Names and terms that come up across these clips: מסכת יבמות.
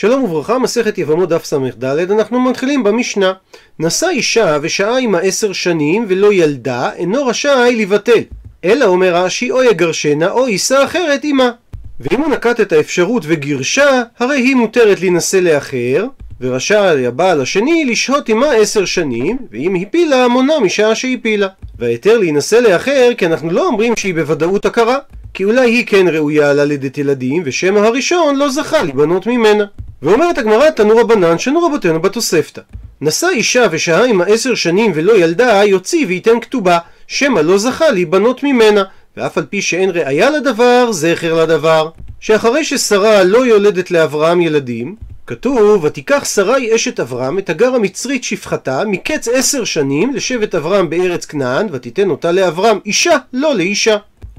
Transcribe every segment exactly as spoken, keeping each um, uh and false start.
שלום וברכה, מסכת יבמות דף סמך ד'. אנחנו מתחילים במשנה. נשא אישה ושהה עמה עשר שנים ולא ילדה, אינו רשאי לבטל, אלא אומר רש"י או יגרשנה או יישא אחרת עמה. ואם הוא נקט את האפשרות וגירשה, הרי היא מותרת להינשא לאחר, ורשאי הבעל השני לשהות עמה עשר שנים, ואם הפילה מונה משעה שהפילה. וההיתר להינשא לאחר, כי אנחנו לא אומרים שהיא בוודאות הכרה, כי אולי היא כן ראויה ללדת ילדים, ושמה הראשון לא זכה לבנות ממנה. ואומרת הגמרא תנו רבנן שנו רבותינו בתוספתא, נשא אישה ושהה עמה עשר שנים ולא ילדה, יוציא וייתן כתובה, שמא לא זכה להיבנות ממנה, ואף על פי שאין ראיה לדבר, זכר לדבר. שאחרי ששרה לא יולדת לאברהם ילדים, כתוב ותיקח שרי אשת אברהם את הגר המצרית שפחתה מקץ עשר שנים לשבט אברהם בארץ כנען, ותיתן אותה לאברהם אישה לא לאישה.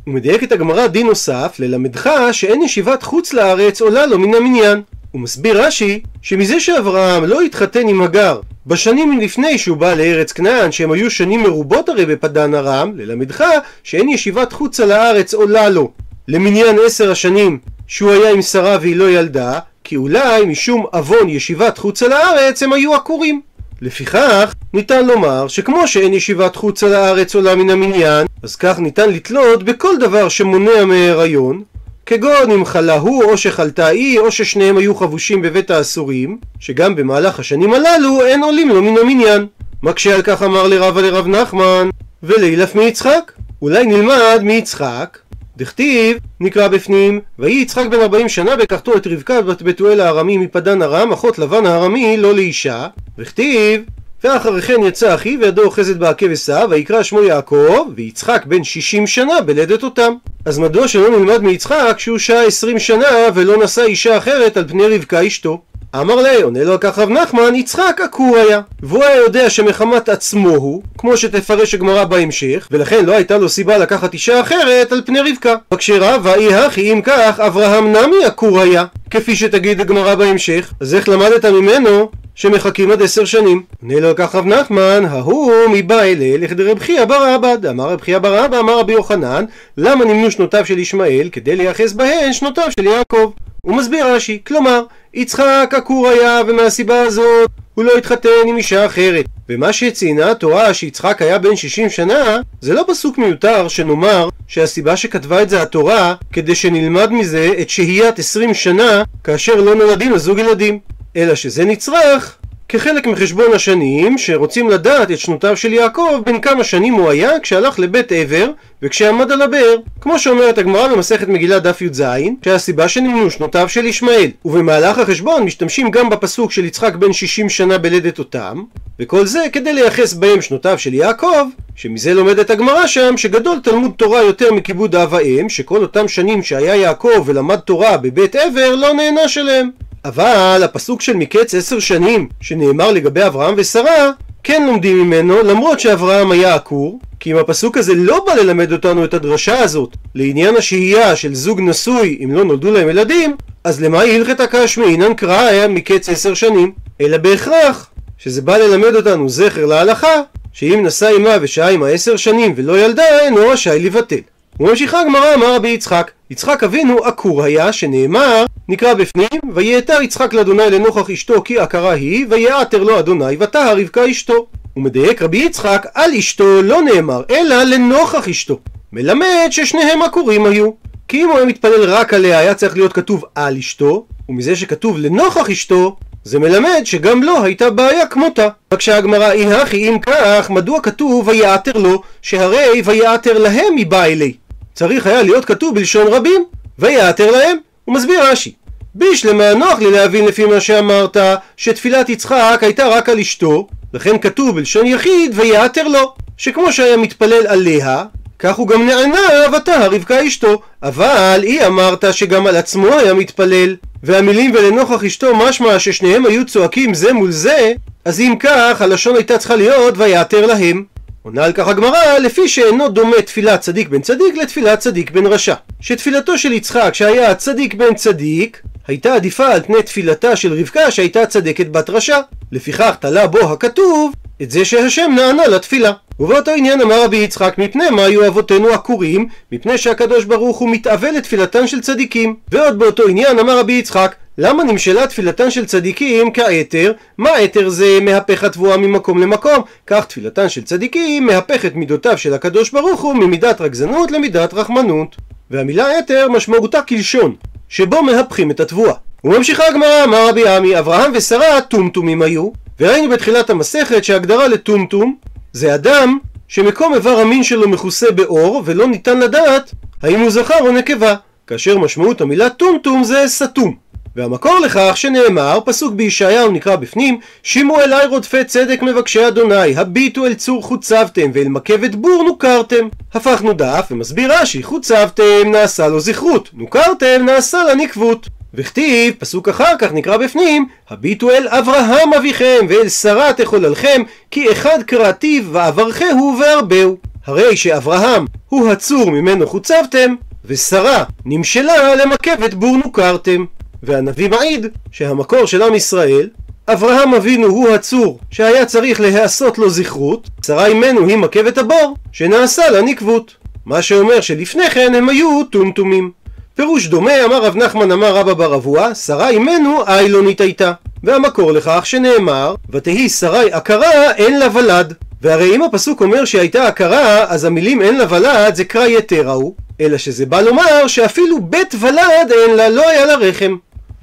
ומדייקת הגמרא דין נוסף, ללמדך שאין ישיבת חוץ לארץ עולה לו מן המניין. הוא מסביר רש"י שמזה שאברהם לא התחתן עם הגר בשנים לפני שהוא בא לארץ כנען, שהם היו שנים מרובות הרי בפדן ארם, ללמדך שאין ישיבת חוץ על הארץ עולה לו למניין עשר השנים שהוא היה עם שרה והיא לא ילדה, כי אולי משום אבון ישיבת חוץ על הארץ הם היו עקורים. לפיכך ניתן לומר שכמו שאין ישיבת חוץ על הארץ עולה מן המניין, אז כך ניתן לתלות בכל דבר שמונע מהיריון, כגון אם חלה הוא או שחלתה היא או ששניהם היו חבושים בבית האסורים, שגם במהלך השנים הללו אין עולים לו מן המניין. מקשה על כך אמר לרבה לרב נחמן ולילף מיצחק. אולי נלמד מיצחק, דכתיב נקרא בפנים ויהי יצחק בן ארבעים שנה בקחתו את רבקה בת בתואל הארמי מפדן ארם אחות לבן הארמי לא לאישה, וכתיב ואחרי כן יצא אחי וידו אוחזת בעקב עשיו ויקרא שמו יעקב, ויצחק בן שישים שנה בלדת אותם. אז מדוע שלא נלמד מיצחק שהוא שעה עשרים שנה ולא נשא אישה אחרת על פני רבקה אשתו? אמר לי, עונה לו על כך רב נחמן, יצחק עקור היה, והוא היה יודע שמחמת עצמו הוא, כמו שתפרש הגמרא בהמשך, ולכן לא הייתה לו סיבה לקחת אישה אחרת על פני רבקה. בקשירה ואי הכי אם כך אברהם נמי עקור היה, כפי שתגיד הגמרא בהמשך. אז איך למדת ממנו שמחכים עד עשר שנים? עונה לו על כך רב נחמן, ההוא מבא אלה לכדי רב חייא בר אבא. אמר רב חייא בר אבא אמר רבי יוחנן, למה נמנו שנותיו של ישמעאל כדי לייחס בהן שנותיו של יעקב? הוא מסביר רש"י, כלומר יצחק עקור היה ומהסיבה הזאת הוא לא התחתן עם אישה אחרת. ומה שציינה התורה שיצחק היה בן שישים שנה, זה לא פסוק מיותר שנאמר שהסיבה שכתבה את זה התורה כדי שנלמד מזה את שהיית עשרים שנה כאשר לא נולדים לזוג ילדים, אלא שזה נצרך כחלק מחשבון השנים שרוצים לדעת את שנותיו של יעקב, בין כמה שנים הוא היה כשהלך לבית עבר וכשעמד על הבאר, כמו שאומרת הגמרא במסכת מגילה דף י"ז שהסיבה שנמנו שנותיו של ישמעאל. ובמהלך החשבון משתמשים גם בפסוק של יצחק בן שישים שנה בלדת אותם, וכל זה כדי לייחס בהם שנותיו של יעקב, שמזה לומדת הגמרא שם שגדול תלמוד תורה יותר מכיבוד אב ואם, שכל אותם שנים שהיה יעקב ולמד תורה בבית עבר לא נהנה שלהם. אבל הפסוק של מקץ עשר שנים שנאמר לגבי אברהם ושרה כן לומדים ממנו, למרות שאברהם היה עקור, כי אם הפסוק הזה לא בא ללמד אותנו את הדרשה הזאת לעניין השהייה של זוג נשוי אם לא נולדו להם ילדים, אז למה הלכת הקשמי אינן קראה היה מקץ עשר שנים? אלא בהכרח שזה בא ללמד אותנו זכר להלכה, שאם נשא עמה ושהה עמה עשר שנים ולא ילדה, אינו רשאי לבטל. וממשיכה הגמרא, אמר רבי יצחק, יצחק אבינו עקור היה, שנאמר נקרא בפנים ויעתר יצחק לאדוני לנוכח אשתו כי עקרה היא, ויעתר לו אדוני ותהה רבקה אשתו. ומדייק רבי יצחק, על אשתו לא נאמר אלא לנוכח אשתו, מלמד ששניהם עקורים היו, כי אם הוא היה מתפלל רק עליה היה צריך להיות כתוב על אשתו, ומזה שכתוב לנוכח אשתו זה מלמד שגם לו הייתה בעיה כמותה. רק שהגמרא אי הכי אם כך מדוע כתוב ויעתר לו, שהרי ויעתר להם מבא אלי, צריך היה להיות כתוב בלשון רבים ויעתר להם. הוא מסביר רש"י, בשלמה נוח לי להבין לפי מה שאמרת שתפילת יצחק הייתה רק על אשתו, לכן כתוב בלשון יחיד ויעתר לו, שכמו שהיה מתפלל עליה כך הוא גם נענה ותהה רבקה אשתו. אבל היא אמרת שגם על עצמו היה מתפלל, והמילים ולנוכח אשתו משמע ששניהם היו צועקים זה מול זה, אז אם כך הלשון הייתה צריכה להיות ויעתר להם. עונה על כך הגמרא, לפי שאינו דומה תפילת צדיק בן צדיק לתפילת צדיק בן רשע, שתפילתו של יצחק שהיה צדיק בן צדיק הייתה עדיפה על פני תפילתה של רבקה שהייתה צדקת בת רשע, לפיכך תלה בו הכתוב את זה שהשם נענה לתפילה. ובאותו עניין אמר רבי יצחק, מפני מה היו אבותינו עקורים? מפני שהקדוש ברוך הוא מתאווה לתפילתן של צדיקים. ועוד באותו עניין אמר רבי יצחק, למה נמשלה תפילתן של צדיקים כעתר? מה עתר זה? מהפך התבואה ממקום למקום. כך תפילתן של צדיקים מהפכת מידותיו של הקדוש ברוך הוא ממידת רגזנות למידת רחמנות. והמילה עתר משמעותה כלשון, שבו מהפכים את התבואה. וממשיכה הגמרא, אמר רבי עמי, אברהם ושרה טומטומים היו, וראינו בתחילת המסכת שההגדרה לטומטום זה אדם שמקום איבר המין שלו מכוסה באור ולא ניתן לדעת האם הוא זכר או נקבה, כאשר משמעות המילה טומטום זה סתום. והמקור לכך שנאמר, פסוק בישעיהו נקרא בפנים, שימו אליי רודפי צדק מבקשי אדוני, הביטו אל צור חוצבתם ואל מקבת בור נוכרתם. הפכנו דף ומסביר רש"י, חוצבתם נעשה לו זכרות, נוכרתם נעשה לה נקבות. וכתיב, פסוק אחר כך נקרא בפנים, הביטו אל אברהם אביכם ואל שרה תחוללכם, כי אחד קראתיו ועברכהו והרבהו. הרי שאברהם הוא הצור ממנו חוצבתם, ושרה נמשלה למקבת בור נוכרתם. והנביא מעיד שהמקור של עם ישראל, אברהם אבינו הוא הצור שהיה צריך להעשות לו זכרות, שרה אימנו היא מקבת הבור שנעשה לה נקבות, מה שאומר שלפני כן הם היו טומטומים. פירוש דומה אמר רב נחמן אמר רבא בר אבוה, שרה אימנו איילונית הייתה, והמקור לכך שנאמר, ותהי שרי עקרה אין לה ולד. והרי אם הפסוק אומר שהייתה עקרה, אז המילים אין לה ולד זה קרא יתר ההוא, אלא שזה בא לומר שאפילו בית ולד אין לה, לא היה לה רחם.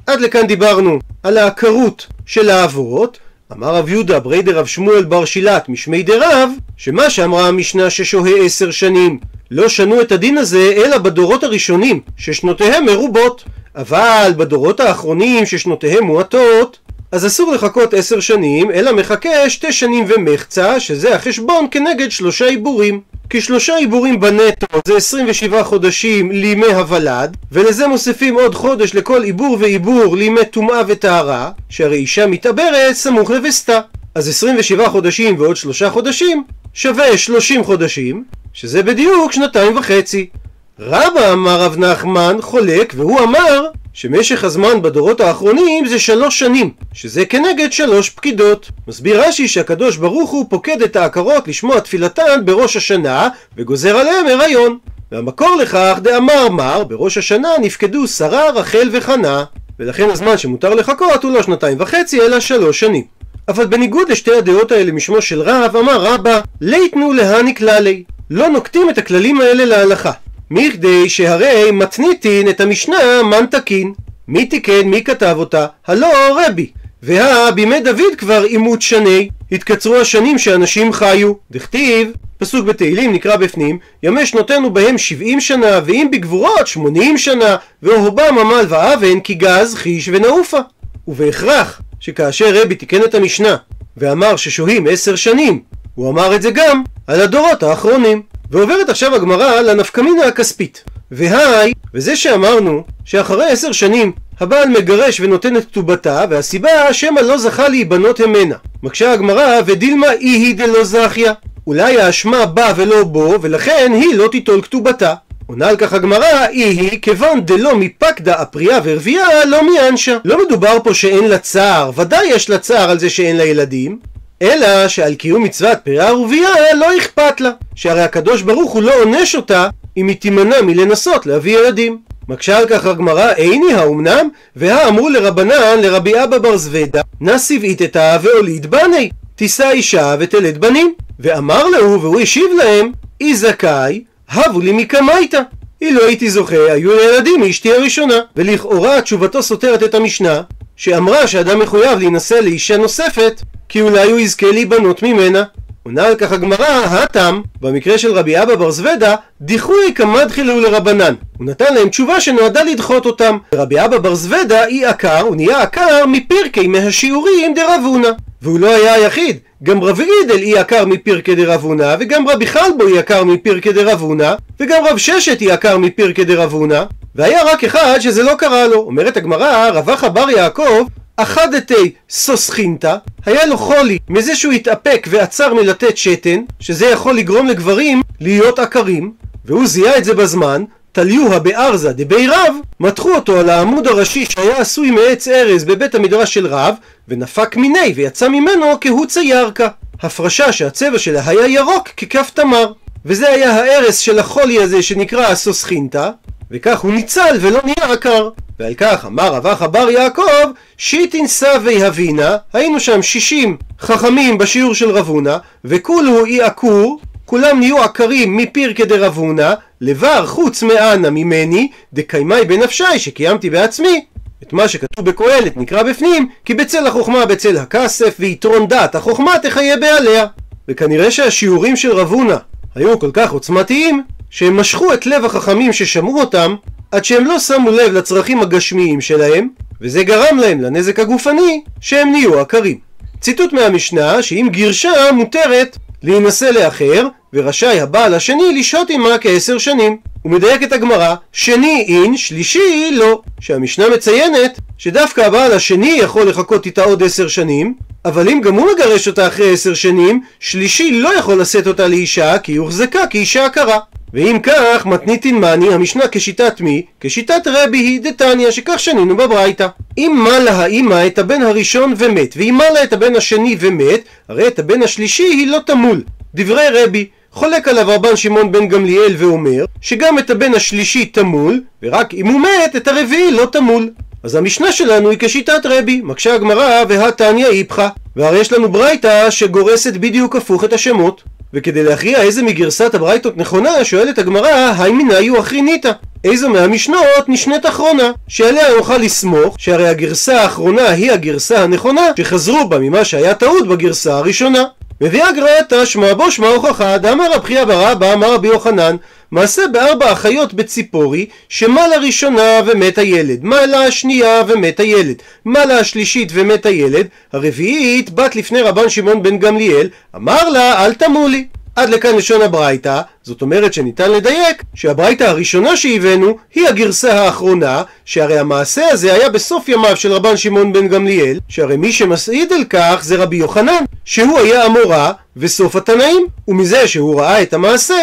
עד לכאן דיברנו על העקרות של העבורות. אמר רב יהודה ברי דרב שמואל בר שילת משמי דרב, שמה שאמרה המשנה ששוהה עשר שנים, לא שנו את הדין הזה אלא בדורות הראשונים ששנותיהם מרובות, אבל בדורות האחרונים ששנותיהם מועטות, אז אסור לחכות עשר שנים אלא מחכה שתי שנים ומחצה, שזה החשבון כנגד שלושה עיבורים, כי שלושה עיבורים בנטו זה עשרים ושבעה חודשים לימי הוולד, ולזה מוסיפים עוד חודש לכל עיבור ועיבור לימי טומאה וטהרה, שהרי אישה מתעברת סמוך לבסתה, אז עשרים ושבעה חודשים ועוד שלושה חודשים שווה שלושים חודשים, שזה בדיוק שנתיים וחצי. רבא אמר רב נחמן חולק, והוא אמר שמשך הזמן בדורות האחרונים זה שלוש שנים, שזה כנגד שלוש פקידות. מסביר רש"י שהקדוש ברוך הוא פוקד את העקרות לשמוע תפילתן בראש השנה וגוזר עליהם הריון, והמקור לכך דאמר מר, בראש השנה נפקדו שרה, רחל וחנה, ולכן הזמן שמותר לחכות הוא לא שנתיים וחצי אלא שלוש שנים. אבל בניגוד לשתי הדעות האלה משמו של רב, אמר רבא ליתנו להניק ללי, לא נוקטים את הכללים האלה להלכה, מכדי שהרי מתניתין את המשנה מנתקין. מי תיקן, מי כתב אותה? הלא רבי. והבימי דוד כבר אימות שני, התקצרו השנים שאנשים חיו. דכתיב, פסוק בתהילים נקרא בפנים, ימי שנותינו בהם שבעים שנה, ואם בגבורות שמונים שנה, ואוהבם עמל ואבן כי גז חיש ונעופה. ובהכרח שכאשר רבי תיקן את המשנה ואמר ששוהים עשר שנים, הוא אמר את זה גם על הדורות האחרונים. ועוברת עכשיו הגמרא לנפקמינה הכספית, והי, וזה שאמרנו שאחרי עשר שנים הבעל מגרש ונותן את כתובתה, והסיבה שמא לא זכה להיבנות המנה. מקשה הגמרא, ודילמה איהי דלא זכיה, אולי האשמה בא ולא בו, ולכן היא לא תיטול כתובתה. עונה על כך הגמרא, איהי כיוון דלא מפקדה הפריה ורבייה לא מאנשה. לא מדובר פה שאין לה צער, ודאי יש לה צער על זה שאין לה ילדים, אלא שעל קיום מצוות פריה ורבייה לא אכפת לה, שהרי הקדוש ברוך הוא לא עונש אותה אם היא תימנע מלנסות להביא ילדים. מקשה על כך הגמרא, איני האומנם? והאמרו לרבנן לרבי אבא בר זוודה, נסיב איתתה ואוליד בני, תישא אישה ותלד בנים. ואמר לו, והוא השיב להם, אי זכאי הבו לי מקמייתא, אילו הייתי זוכה היו ילדים מאשתי הראשונה. ולכאורה תשובתו סותרת את המשנה שאמרה שאדם מחויב להינשא לאישה נוספת כי אולי הוא יזכה להיבנות ממנה. עונה על כך הגמרא, הטעם, במקרה של רבי אבא בר זוודה, דיחוי כמדחילו לרבנן. הוא נתן להם תשובה שנועדה לדחות אותם. רבי אבא בר זוודה היא עקר, הוא נהיה עקר מפרקי מהשיעורים דרבונה. והוא לא היה היחיד, גם רבי עידל היא עקר מפרקי דרבונה, וגם רבי חלבו היא עקר מפרקי דרבונה, וגם רב ששת היא עקר מפרקי דרבונה, והיה רק אחד שזה לא קרה לו. אומרת הגמרא, רבחה בר יעקב, אחד אתי סוסחינטה, היה לו חולי מזה שהוא התאפק ועצר מלתת שתן, שזה יכול לגרום לגברים להיות עקרים, והוא זיהה את זה בזמן, תליוה בארזה דבי רב, מתחו אותו על העמוד הראשי שהיה עשוי מעץ ארז בבית המדרש של רב, ונפק מיני ויצא ממנו כהוצה ירקה, הפרשה שהצבע שלה היה ירוק ככף תמר, וזה היה הארס של החולי הזה שנקרא הסוסחינטה, וכך הוא ניצל ולא נהיה עקר. ועל כך אמר רב אחא בר יעקב, שיטין סבי הבינה, היינו שם שישים חכמים בשיעור של רב הונא, וכולו אי עקור, כולם נהיו עקרים מפרקי דרב הונא, לבר חוץ מאנה ממני, דקיימי בנפשי שקיימתי בעצמי. את מה שכתוב בקהלת נקרא בפנים, כי בצל החוכמה בצל הכסף ויתרון דת, החוכמה תחיה בעליה. וכנראה שהשיעורים של רב הונא היו כל כך עוצמתיים, שהם משכו את לב החכמים ששמעו אותם, עד שהם לא שמו לב לצרכים הגשמיים שלהם, וזה גרם להם לנזק הגופני שהם נהיו עקרים. ציטוט מהמשנה, שאם גירשה מותרת להינשא לאחר, ורשאי הבעל השני לשהות עמה כעשר שנים. ומדייק את הגמרא, שני אין, שלישי לא, שהמשנה מציינת שדווקא הבעל השני יכול לחכות איתה עוד עשר שנים, אבל אם גם הוא מגרש אותה אחרי עשר שנים, שלישי לא יכול לשאת אותה לאישה, כי היא הוחזקה כאישה עקרה. ואם כך, מתניתין מאני, המשנה כשיטת מי? כשיטת רבי היא דתניא, שכך שנינו בברייתא. אם מלה האימא את הבן הראשון ומת, ואם מלה את הבן השני ומת, הרי את הבן השלישי היא לא תמול. דברי רבי, חולק עליו רבן שמעון בן גמליאל ואומר שגם את הבן השלישי תמול, ורק אם הוא מת את הרביעי לא תמול. אז המשנה שלנו היא כשיטת רבי, מקשה הגמרא והתניא איפכא, והרי יש לנו ברייתא שגורסת בדיוק הפוך את השמות. וכדי להכריע איזה מגרסת הברייתות נכונה, שואלת הגמרא, היי מנאיו אחריניתא, איזו מהמשנות נשנית אחרונה, שעליה נוכל לסמוך, שהרי הגרסה האחרונה היא הגרסה הנכונה, שחזרו בה ממה שהיה טעות בגרסה הראשונה. מביאה הגר"א תשמע בו שמע הוכחה, דאמר רב חייא בר אבא אמר רבי יוחנן, מעשה בארבע אחיות בציפורי, שמלה ראשונה ומת הילד, מלה השנייה ומת הילד, מלה השלישית ומת הילד, הרביעית בת לפני רבן שמעון בן גמליאל, אמר לה אל תמולי. עד לכאן לשון הברייתא, זאת אומרת שניתן לדייק שהברייתא הראשונה שהבאנו היא הגרסה האחרונה, שהרי המעשה הזה היה בסוף ימיו של רבן שמעון בן גמליאל, שהרי מי שמסעיד על כך זה רבי יוחנן, שהוא היה אמורא וסוף התנאים, ומזה שהוא ראה את המעשה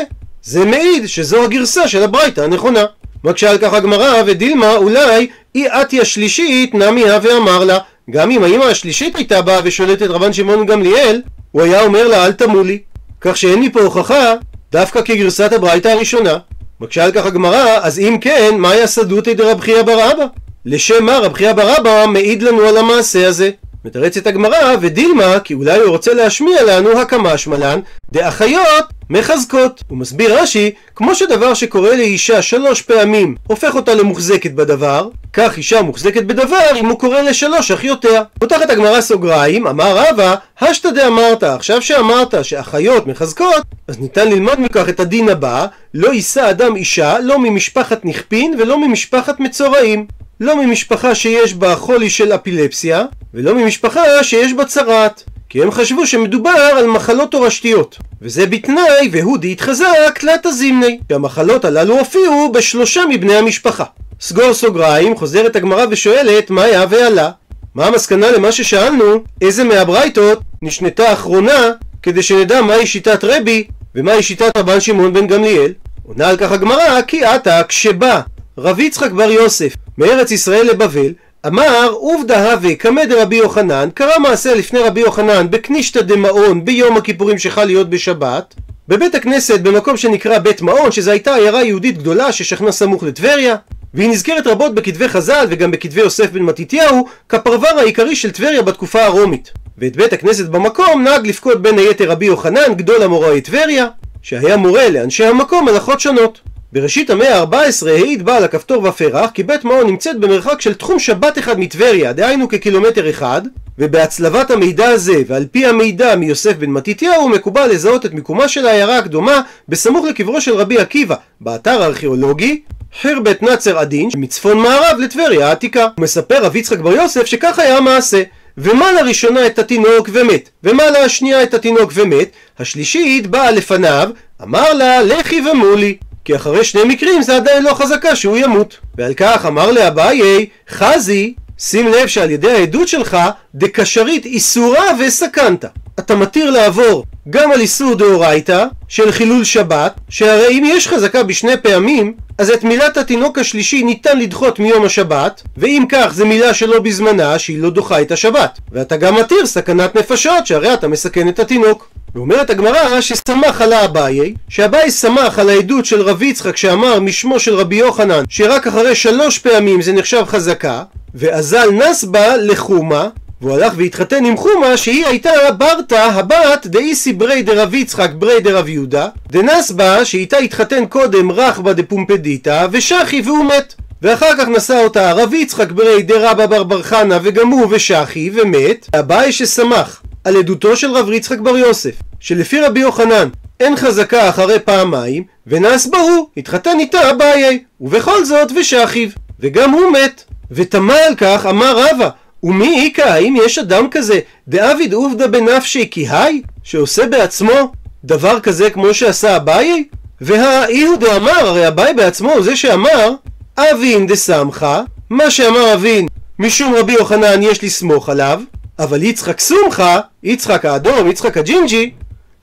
זה מעיד שזו הגרסה של הברייתא הנכונה. מקשה על כך הגמרא, ודילמה אולי אי עטיה שלישית נמיה ואמר לה, גם אם האמא השלישית הייתה באה ושולטת רבן שמעון גמליאל, הוא היה אומר לה אל תמולי, כך שאין לי פה הוכחה דווקא כגרסת הברייתא הראשונה. מקשה על כך הגמרא, אז אם כן, מה היה סדותא דרב חייא בר אבא? לשם מה רב חייא בר אבא מעיד לנו על המעשה הזה? מתרצת הגמרא, ודילמה, כי אולי הוא רוצה להשמיע לנו הקמשמע לן, דאחיות מחזקות. הוא מסביר רש"י, כמו שדבר שקורה לאישה שלוש פעמים הופך אותה למוחזקת בדבר, כך אישה מוחזקת בדבר אם הוא קורא לשלוש אחיותיה. פותחת הגמרא סוגריים, אמר רבא, השתדה אמרת, עכשיו שאמרת שאחיות מחזקות, אז ניתן ללמוד מכך את הדין הבא, לא יישא אדם אישה לא ממשפחת נכפין ולא ממשפחת מצורעים, לא ממשפחה שיש בה חולי של אפילפסיה, ולא ממשפחה שיש בה צרת, כי הם חשבו שמדובר על מחלות תורשתיות. וזה בתנאי, והוא די התחזק תלת הזימני, שהמחלות הללו הופיעו בשלושה מבני המשפחה. סגור סוגריים, חוזרת הגמרא ושואלת, מה היה ועלה? מה המסקנה למה ששאלנו? איזה מהברייתות נשנתה אחרונה, כדי שנדע מהי שיטת רבי, ומהי שיטת רבן שמעון בן גמליאל? עונה על כך הגמרא, כי עתה כשבא רב יצחק בר יוסף מארץ ישראל לבבל, אמר עובדא הווה קמא דרבי יוחנן, קרא מעשה לפני רבי יוחנן בקנישתא דמעון ביום הכיפורים שחל להיות בשבת, בבית הכנסת במקום שנקרא בית מעון, שזו הייתה עיירה יהודית גדולה ששכנה סמוך לטבריה, והיא נזכרת רבות בכתבי חז"ל וגם בכתבי יוסף בן מתתיהו כפרבר העיקרי של טבריה בתקופה הרומית. ואת בית הכנסת במקום נהג לפקוד בין היתר רבי יוחנן גדול אמוראי טבריה, שהיה מורה לאנשי המקום הלכות שונות. בראשית המאה הארבע עשרה העיד בעל הכפתור והפרח כי בית מעון נמצאת במרחק של תחום שבת אחד מטבריה, דהיינו כקילומטר אחד, ובהצלבת המידע הזה ועל פי המידע מיוסף בן מתתיהו מקובל לזהות את מיקומה של העיירה הקדומה בסמוך לקברו של רבי עקיבא, באתר הארכיאולוגי חרבת נצר עדין מצפון מערב לטבריה העתיקה. הוא מספר רב יצחק בר יוסף שכך היה המעשה, ומלה ראשונה את התינוק ומת, ומלה השנייה את התינוק ומת, השלישית באה לפניו, אמר לה לכי ומולי, כי אחרי שני מקרים זה עדיין לא חזקה שהוא ימות. ועל כך אמר לאביי, חזי, שים לב שעל ידי העדות שלך דקשרית איסורה וסכנת, אתה מתיר לעבור גם על איסור דאורייתא של חילול שבת, שהרי אם יש חזקה בשני פעמים אז את מילת התינוק השלישי ניתן לדחות מיום השבת, ואם כך זה מילה שלא בזמנה שהיא לא דוחה את השבת, ואתה גם מתיר סכנת נפשות, שהרי אתה מסכן את התינוק. ואומרת הגמרא שסמך עלה אביי, שאביי סמך על העדות של רבי יצחק שאמר משמו של רבי יוחנן שרק אחרי שלוש פעמים זה נחשב חזקה, ואזל נסבה לחומה, והוא הלך והתחתן עם חומה שהיא הייתה ברתה הבת דאיסי ברי דרבי יצחק ברי דרב יהודה, דנסבה שאיתה התחתן קודם רחבה דפומפדיטה ושחי והוא מת. ואחר כך נשא אותה רבי יצחק ברי דרבא בר בר חנה וגם הוא ושחי ומת. אביי שסמך על עדותו של רב יצחק בר יוסף, שלפי רבי יוחנן אין חזקה אחרי פעמיים, ונס בהו, התחתן איתה אביי, ובכל זאת ושאחיו, וגם הוא מת. ותמה על כך אמר רבא, ומי איקא, האם יש אדם כזה, דאביד עובדא בנפשי כי היי, שעושה בעצמו דבר כזה כמו שעשה אביי? והאיהו דאמר, הרי אביי בעצמו הוא זה שאמר, אבין דסמכה, מה שאמר אבין, משום רבי יוחנן יש לסמוך עליו, אבל יצחק סומכה, יצחק האדום, יצחק הג'ינג'י,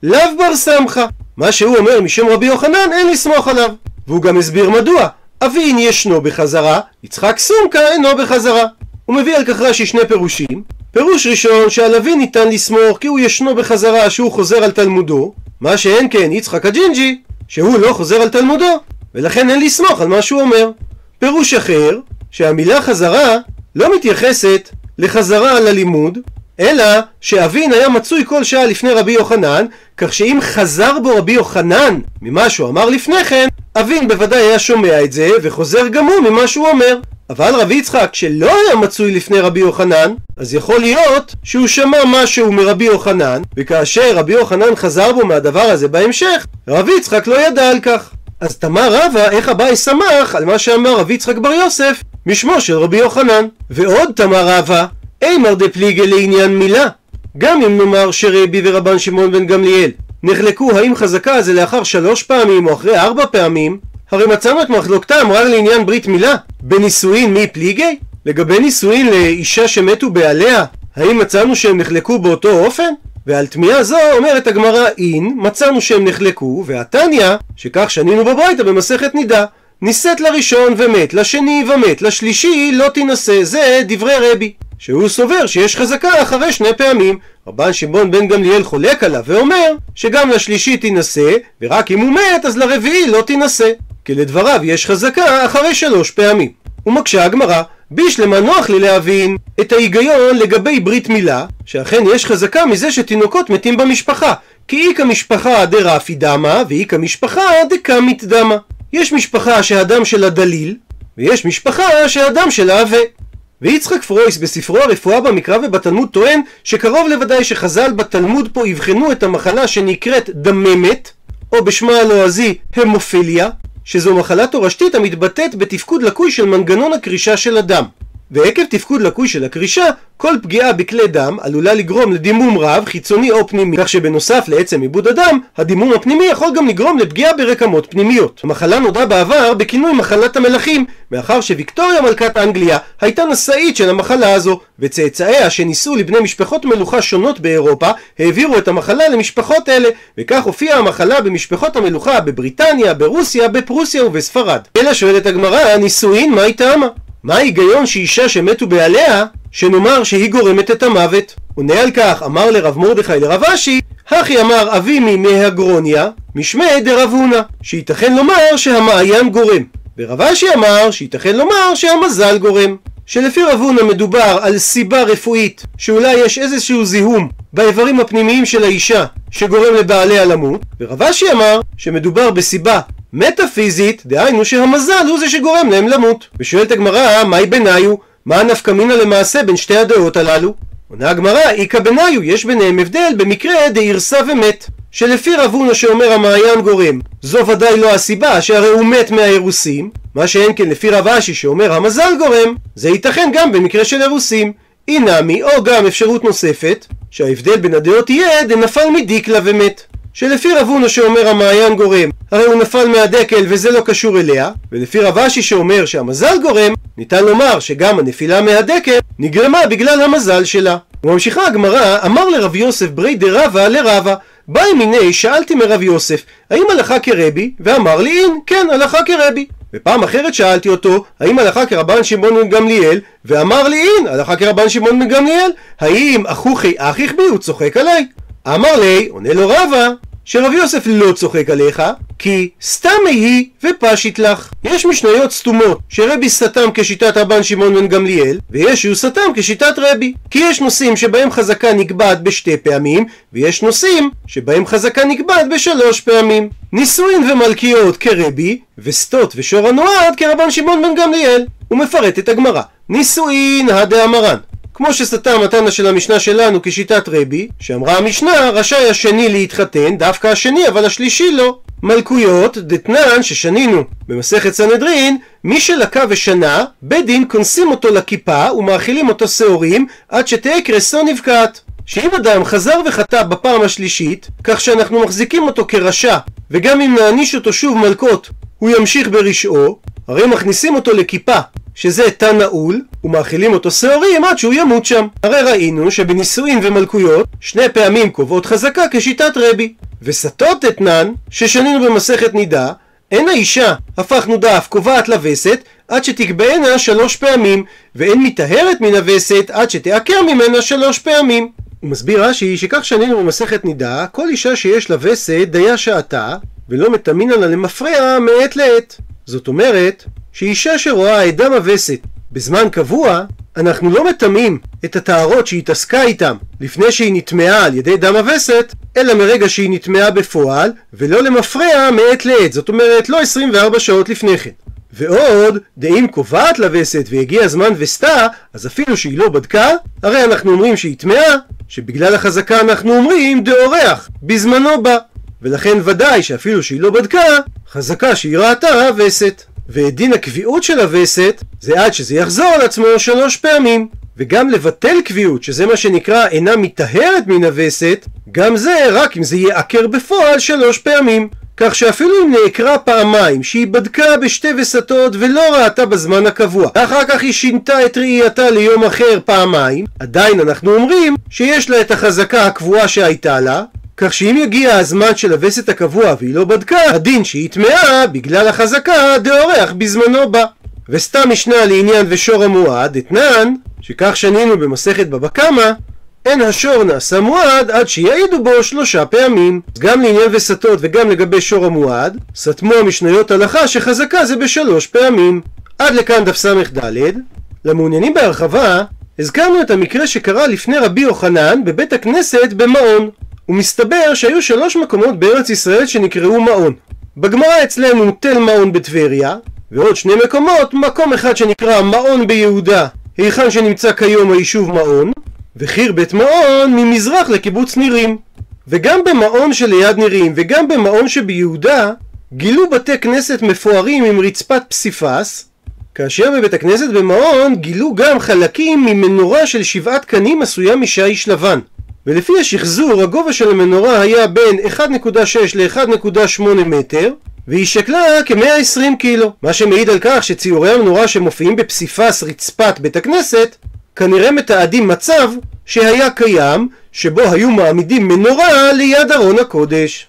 לאו בר סמכה. מה שהוא אומר משם רבי יוחנן אין לסמוך עליו. והוא גם הסביר מדוע. אבין ישנו בחזרה, יצחק סומכה אינו בחזרה. הוא מביא על כך רש"י שני פירושים. פירוש ראשון שעל אבין ניתן לסמוך כי הוא ישנו בחזרה שהוא חוזר על תלמודו. מה שאין כן יצחק הג'ינג'י, שהוא לא חוזר על תלמודו. ולכן אין לסמוך על מה שהוא אומר. פירוש אחר, שהמילה חזרה לא מתייחסת לחזרה על הלימוד, אלא שאבין היה מצוי כל שעה לפני רבי יוחנן, כך שאם חזר בו רבי יוחנן ממה שהוא אמר לפני כן, אבין בוודאי היה שומע את זה וחוזר גם הוא ממה שהוא אומר. אבל רבי יצחק שלא היה מצוי לפני רבי יוחנן, אז יכול להיות שהוא שמע משהו מרבי יוחנן, וכאשר רבי יוחנן חזר בו מהדבר הזה בהמשך, רבי יצחק לא ידע על כך. אז תמה רבא איך אביי שמח על מה שאמר רבי יצחק בר יוסף משמו של רבי יוחנן. ועוד תמה רבא, אימר דפליגי לעניין מילה, גם אם נאמר שרבי ורבן שמעון בן גמליאל נחלקו האם חזקה זה לאחר שלוש פעמים או אחרי ארבע פעמים, הרי מצאנו את מחלוקתם רק לעניין ברית מילה. בנישואין מי פליגי? לגבי נישואין לאישה שמתו בעליה, האם מצאנו שהם נחלקו באותו אופן? ועל תמיהה זו אומרת הגמרא אין, מצאנו שהם נחלקו, והתניא, שכך שנינו בברייתא במסכת נידה, נישאת לראשון ומת, לשני ומת, לשלישי לא תינשא, זה דברי רבי, שהוא סובר שיש חזקה אחרי שני פעמים. רבן שמעון בן גמליאל חולק עליו ואומר שגם לשלישי תינשא, ורק אם הוא מת אז לרביעי לא תינשא, כי לדבריו יש חזקה אחרי שלוש פעמים. ומקשה הגמרא, בישלמה נוח לי להבין את ההיגיון לגבי ברית מילה, שאכן יש חזקה מזה שתינוקות מתים במשפחה, כי איכא משפחה דרפי דמה ואיכא משפחה דקמית דמה. יש משפחה שהדם שלה דליל, ויש משפחה שהדם שלה עבה. ויצחק פרויס בספרו הרפואה במקרא ובתלמוד טוען שקרוב לוודאי שחז"ל בתלמוד פה יבחנו את המחלה שנקראת דממת, או בשמה הלועזי המופיליה, שזו מחלה תורשתית המתבטאת בתפקוד לקוי של מנגנון הקרישה של הדם. ועקב תפקוד לקוי של הקרישה, כל פגיעה בכלי דם עלולה לגרום לדימום רב, חיצוני או פנימי, כך שבנוסף לעצם עיבוד הדם, הדימום הפנימי יכול גם לגרום לפגיעה ברקמות פנימיות. המחלה נודעה בעבר בכינוי מחלת המלכים, מאחר שוויקטוריה מלכת אנגליה הייתה נשאית של המחלה הזו, וצאצאיה שניסו לבני משפחות מלוכה שונות באירופה, העבירו את המחלה למשפחות אלה, וכך הופיעה המחלה במשפחות המלוכה בבריטניה, ברוסיה, בפרוסיה ובספרד. אלא שואלת הגמרא, נישואין, מה טעמה? מה ההיגיון שאישה שמתו בעליה, שנאמר שהיא גורמת את המוות? עונה על כך, אמר לרב מרדכי לרב אשי, הכי אמר אבי ממהגרוניה, משמי דרב הונא, שייתכן לומר שהמעיין גורם. ורב אשי אמר שייתכן לומר שהמזל גורם. שלפי רב הונא מדובר על סיבה רפואית, שאולי יש איזשהו זיהום באיברים הפנימיים של האישה, שגורם לבעליה למות. ורב אשי אמר שמדובר בסיבה מטאפיזית, דהיינו שהמזל הוא זה שגורם להם למות. ושואלת הגמרא, מהי ביניו? מה הנפקא מינה למעשה בין שתי הדעות הללו? עונה הגמרא, איכא ביניו, יש ביניהם הבדל במקרה דאירסה ומת, שלפי רב הונא שאומר המעיין גורם, זו ודאי לא הסיבה, שהרי הוא מת מהאירוסים, מה שאין כן לפי רב אשי שאומר המזל גורם, זה ייתכן גם במקרה של אירוסים. אינמי, או גם אפשרות נוספת, שההבדל בין הדעות יהיה דנפל מדיקלה ומת, שלפי רב הונא שאומר המעיין גורם, הרי הוא נפל מהדקל וזה לא קשור אליה, ולפי רב אשי שאומר שהמזל גורם, ניתן לומר שגם הנפילה מהדקל נגרמה בגלל המזל שלה. וממשיכה הגמרא, אמר לרב יוסף ברי דרבא לרבא, באי מיני, שאלתי מרב יוסף, האם הלכה כרבי? ואמר לי אין, כן, הלכה כרבי. ופעם אחרת שאלתי אותו, האם הלכה כרבן שמעון בן גמליאל? ואמר לי אין, הלכה כרבן שמעון בן גמליאל. האם אחוכי אחיך בי? הוא צוחק עליי. אמר לי, עונה לו רבא, שרבי יוסף לא צוחק עליך, כי סתמי היא ופשית לך. יש משניות סתומות שרבי סתם כשיטת רבן שמעון בן גמליאל, ויש שהוא סתם כשיטת רבי, כי יש נושאים שבהם חזקה נקבעת בשתי פעמים, ויש נושאים שבהם חזקה נקבעת בשלוש פעמים. נישואין ומלכיות כרבי, וסתות ושור הנועד כרבן שמעון בן גמליאל. הוא מפרט את הגמרא, נישואין הדאמרן, כמו שסתם התנא של המשנה שלנו כשיטת רבי, שאמרה המשנה, רשאי השני להתחתן, דווקא השני אבל השלישי לא. מלכויות דתנן ששנינו במסכת סנהדרין, מי שלקה ושנה, בית דין כונסים אותו לכיפה ומאכילים אותו שעורים עד שתהיה קרסו נבקעת. שאם אדם חזר וחטא בפעם השלישית, כך שאנחנו מחזיקים אותו כרשע, וגם אם נעניש אותו שוב מלכות הוא ימשיך ברשעו, הרי מכניסים אותו לכיפה, שזה תא נעול, ומאכילים אותו שעורים עד שהוא ימות שם. הרי ראינו שבנישואין ומלכויות שני פעמים קובעות חזקה כשיטת רבי. וסתות אתנן ששנינו במסכת נידה, אין האישה הפכנו דף קובעת לווסת עד שתקבענה שלוש פעמים, ואין מתאהרת מן הווסת עד שתעקר ממנה שלוש פעמים. הוא מסביר רש"י שכך שנינו במסכת נידה, כל אישה שיש לה וסת דיה שעתה, ולא מתאמין עלה למפרע מעת לעת. זאת אומרת, שאישה שרואה עדה מווסת בזמן קבוע, אנחנו לא מטמאים את התארות שהיא התעסקה איתם לפני שהיא נטמעה על ידי דם הווסת, אלא מרגע שהיא נטמעה בפועל, ולא למפרע מעת לעת, זאת אומרת לא עשרים וארבע שעות לפני כן. ועוד, דאם קובעת לווסת והגיע הזמן וסתה, אז אפילו שהיא לא בדקה, הרי אנחנו אומרים שהיא טמאה, שבגלל החזקה אנחנו אומרים דאורח, בזמנו בה, ולכן ודאי שאפילו שהיא לא בדקה, חזקה שהיא ראתה הווסת. והדין הקביעות של הווסת זה עד שזה יחזור על עצמו שלוש פעמים, וגם לבטל קביעות, שזה מה שנקרא אינה מתאהרת מן הווסת, גם זה רק אם זה יעקר בפועל שלוש פעמים, כך שאפילו אם נעקרה פעמיים שהיא בדקה בשתי וסתות ולא ראתה בזמן הקבוע, ואחר כך היא שינתה את ראייתה ליום אחר פעמיים, עדיין אנחנו אומרים שיש לה את החזקה הקבועה שהייתה לה, כך שאם יגיע הזמן של הווסת הקבוע והיא לא בדקה, הדין שהיא טמאה בגלל החזקה דאורח בזמנו בה. וסתם משנה לעניין ושור המועד אתנן, שכך שנינו במסכת בבא קמא, אין השור נעשה מועד עד שיעידו בו שלושה פעמים. גם לעניין וסתות וגם לגבי שור המועד סתמו משניות הלכה שחזקה זה בשלוש פעמים. עד לכאן דף סמך ד'. למעוניינים בהרחבה, הזכרנו את המקרה שקרה לפני רבי יוחנן בבית הכנסת במעון. ומסתבר שהיו שלוש מקומות בארץ ישראל שנקראו מעון. בגמרא אצלנו תל מעון בטבריה, ועוד שני מקומות, מקום אחד שנקרא מעון ביהודה, היכן שנמצא כיום היישוב מעון, וחיר בית מעון ממזרח לקיבוץ נירים. וגם במעון שליד נירים וגם במעון שביהודה גילו בתי כנסת מפוארים עם רצפת פסיפס, כאשר בבית הכנסת במעון גילו גם חלקים ממנורה של שבעת קנים עשויה משיש לבן. ולפי השחזור, הגובה של המנורה היה בין אחד נקודה שש ל-אחד נקודה שמונה מטר, והיא שקלה כ-מאה ועשרים קילו, מה שמעיד על כך שציורי המנורה שמופיעים בפסיפס רצפת בית הכנסת כנראה מתעדים מצב שהיה קיים, שבו היו מעמידים מנורה ליד ארון הקודש.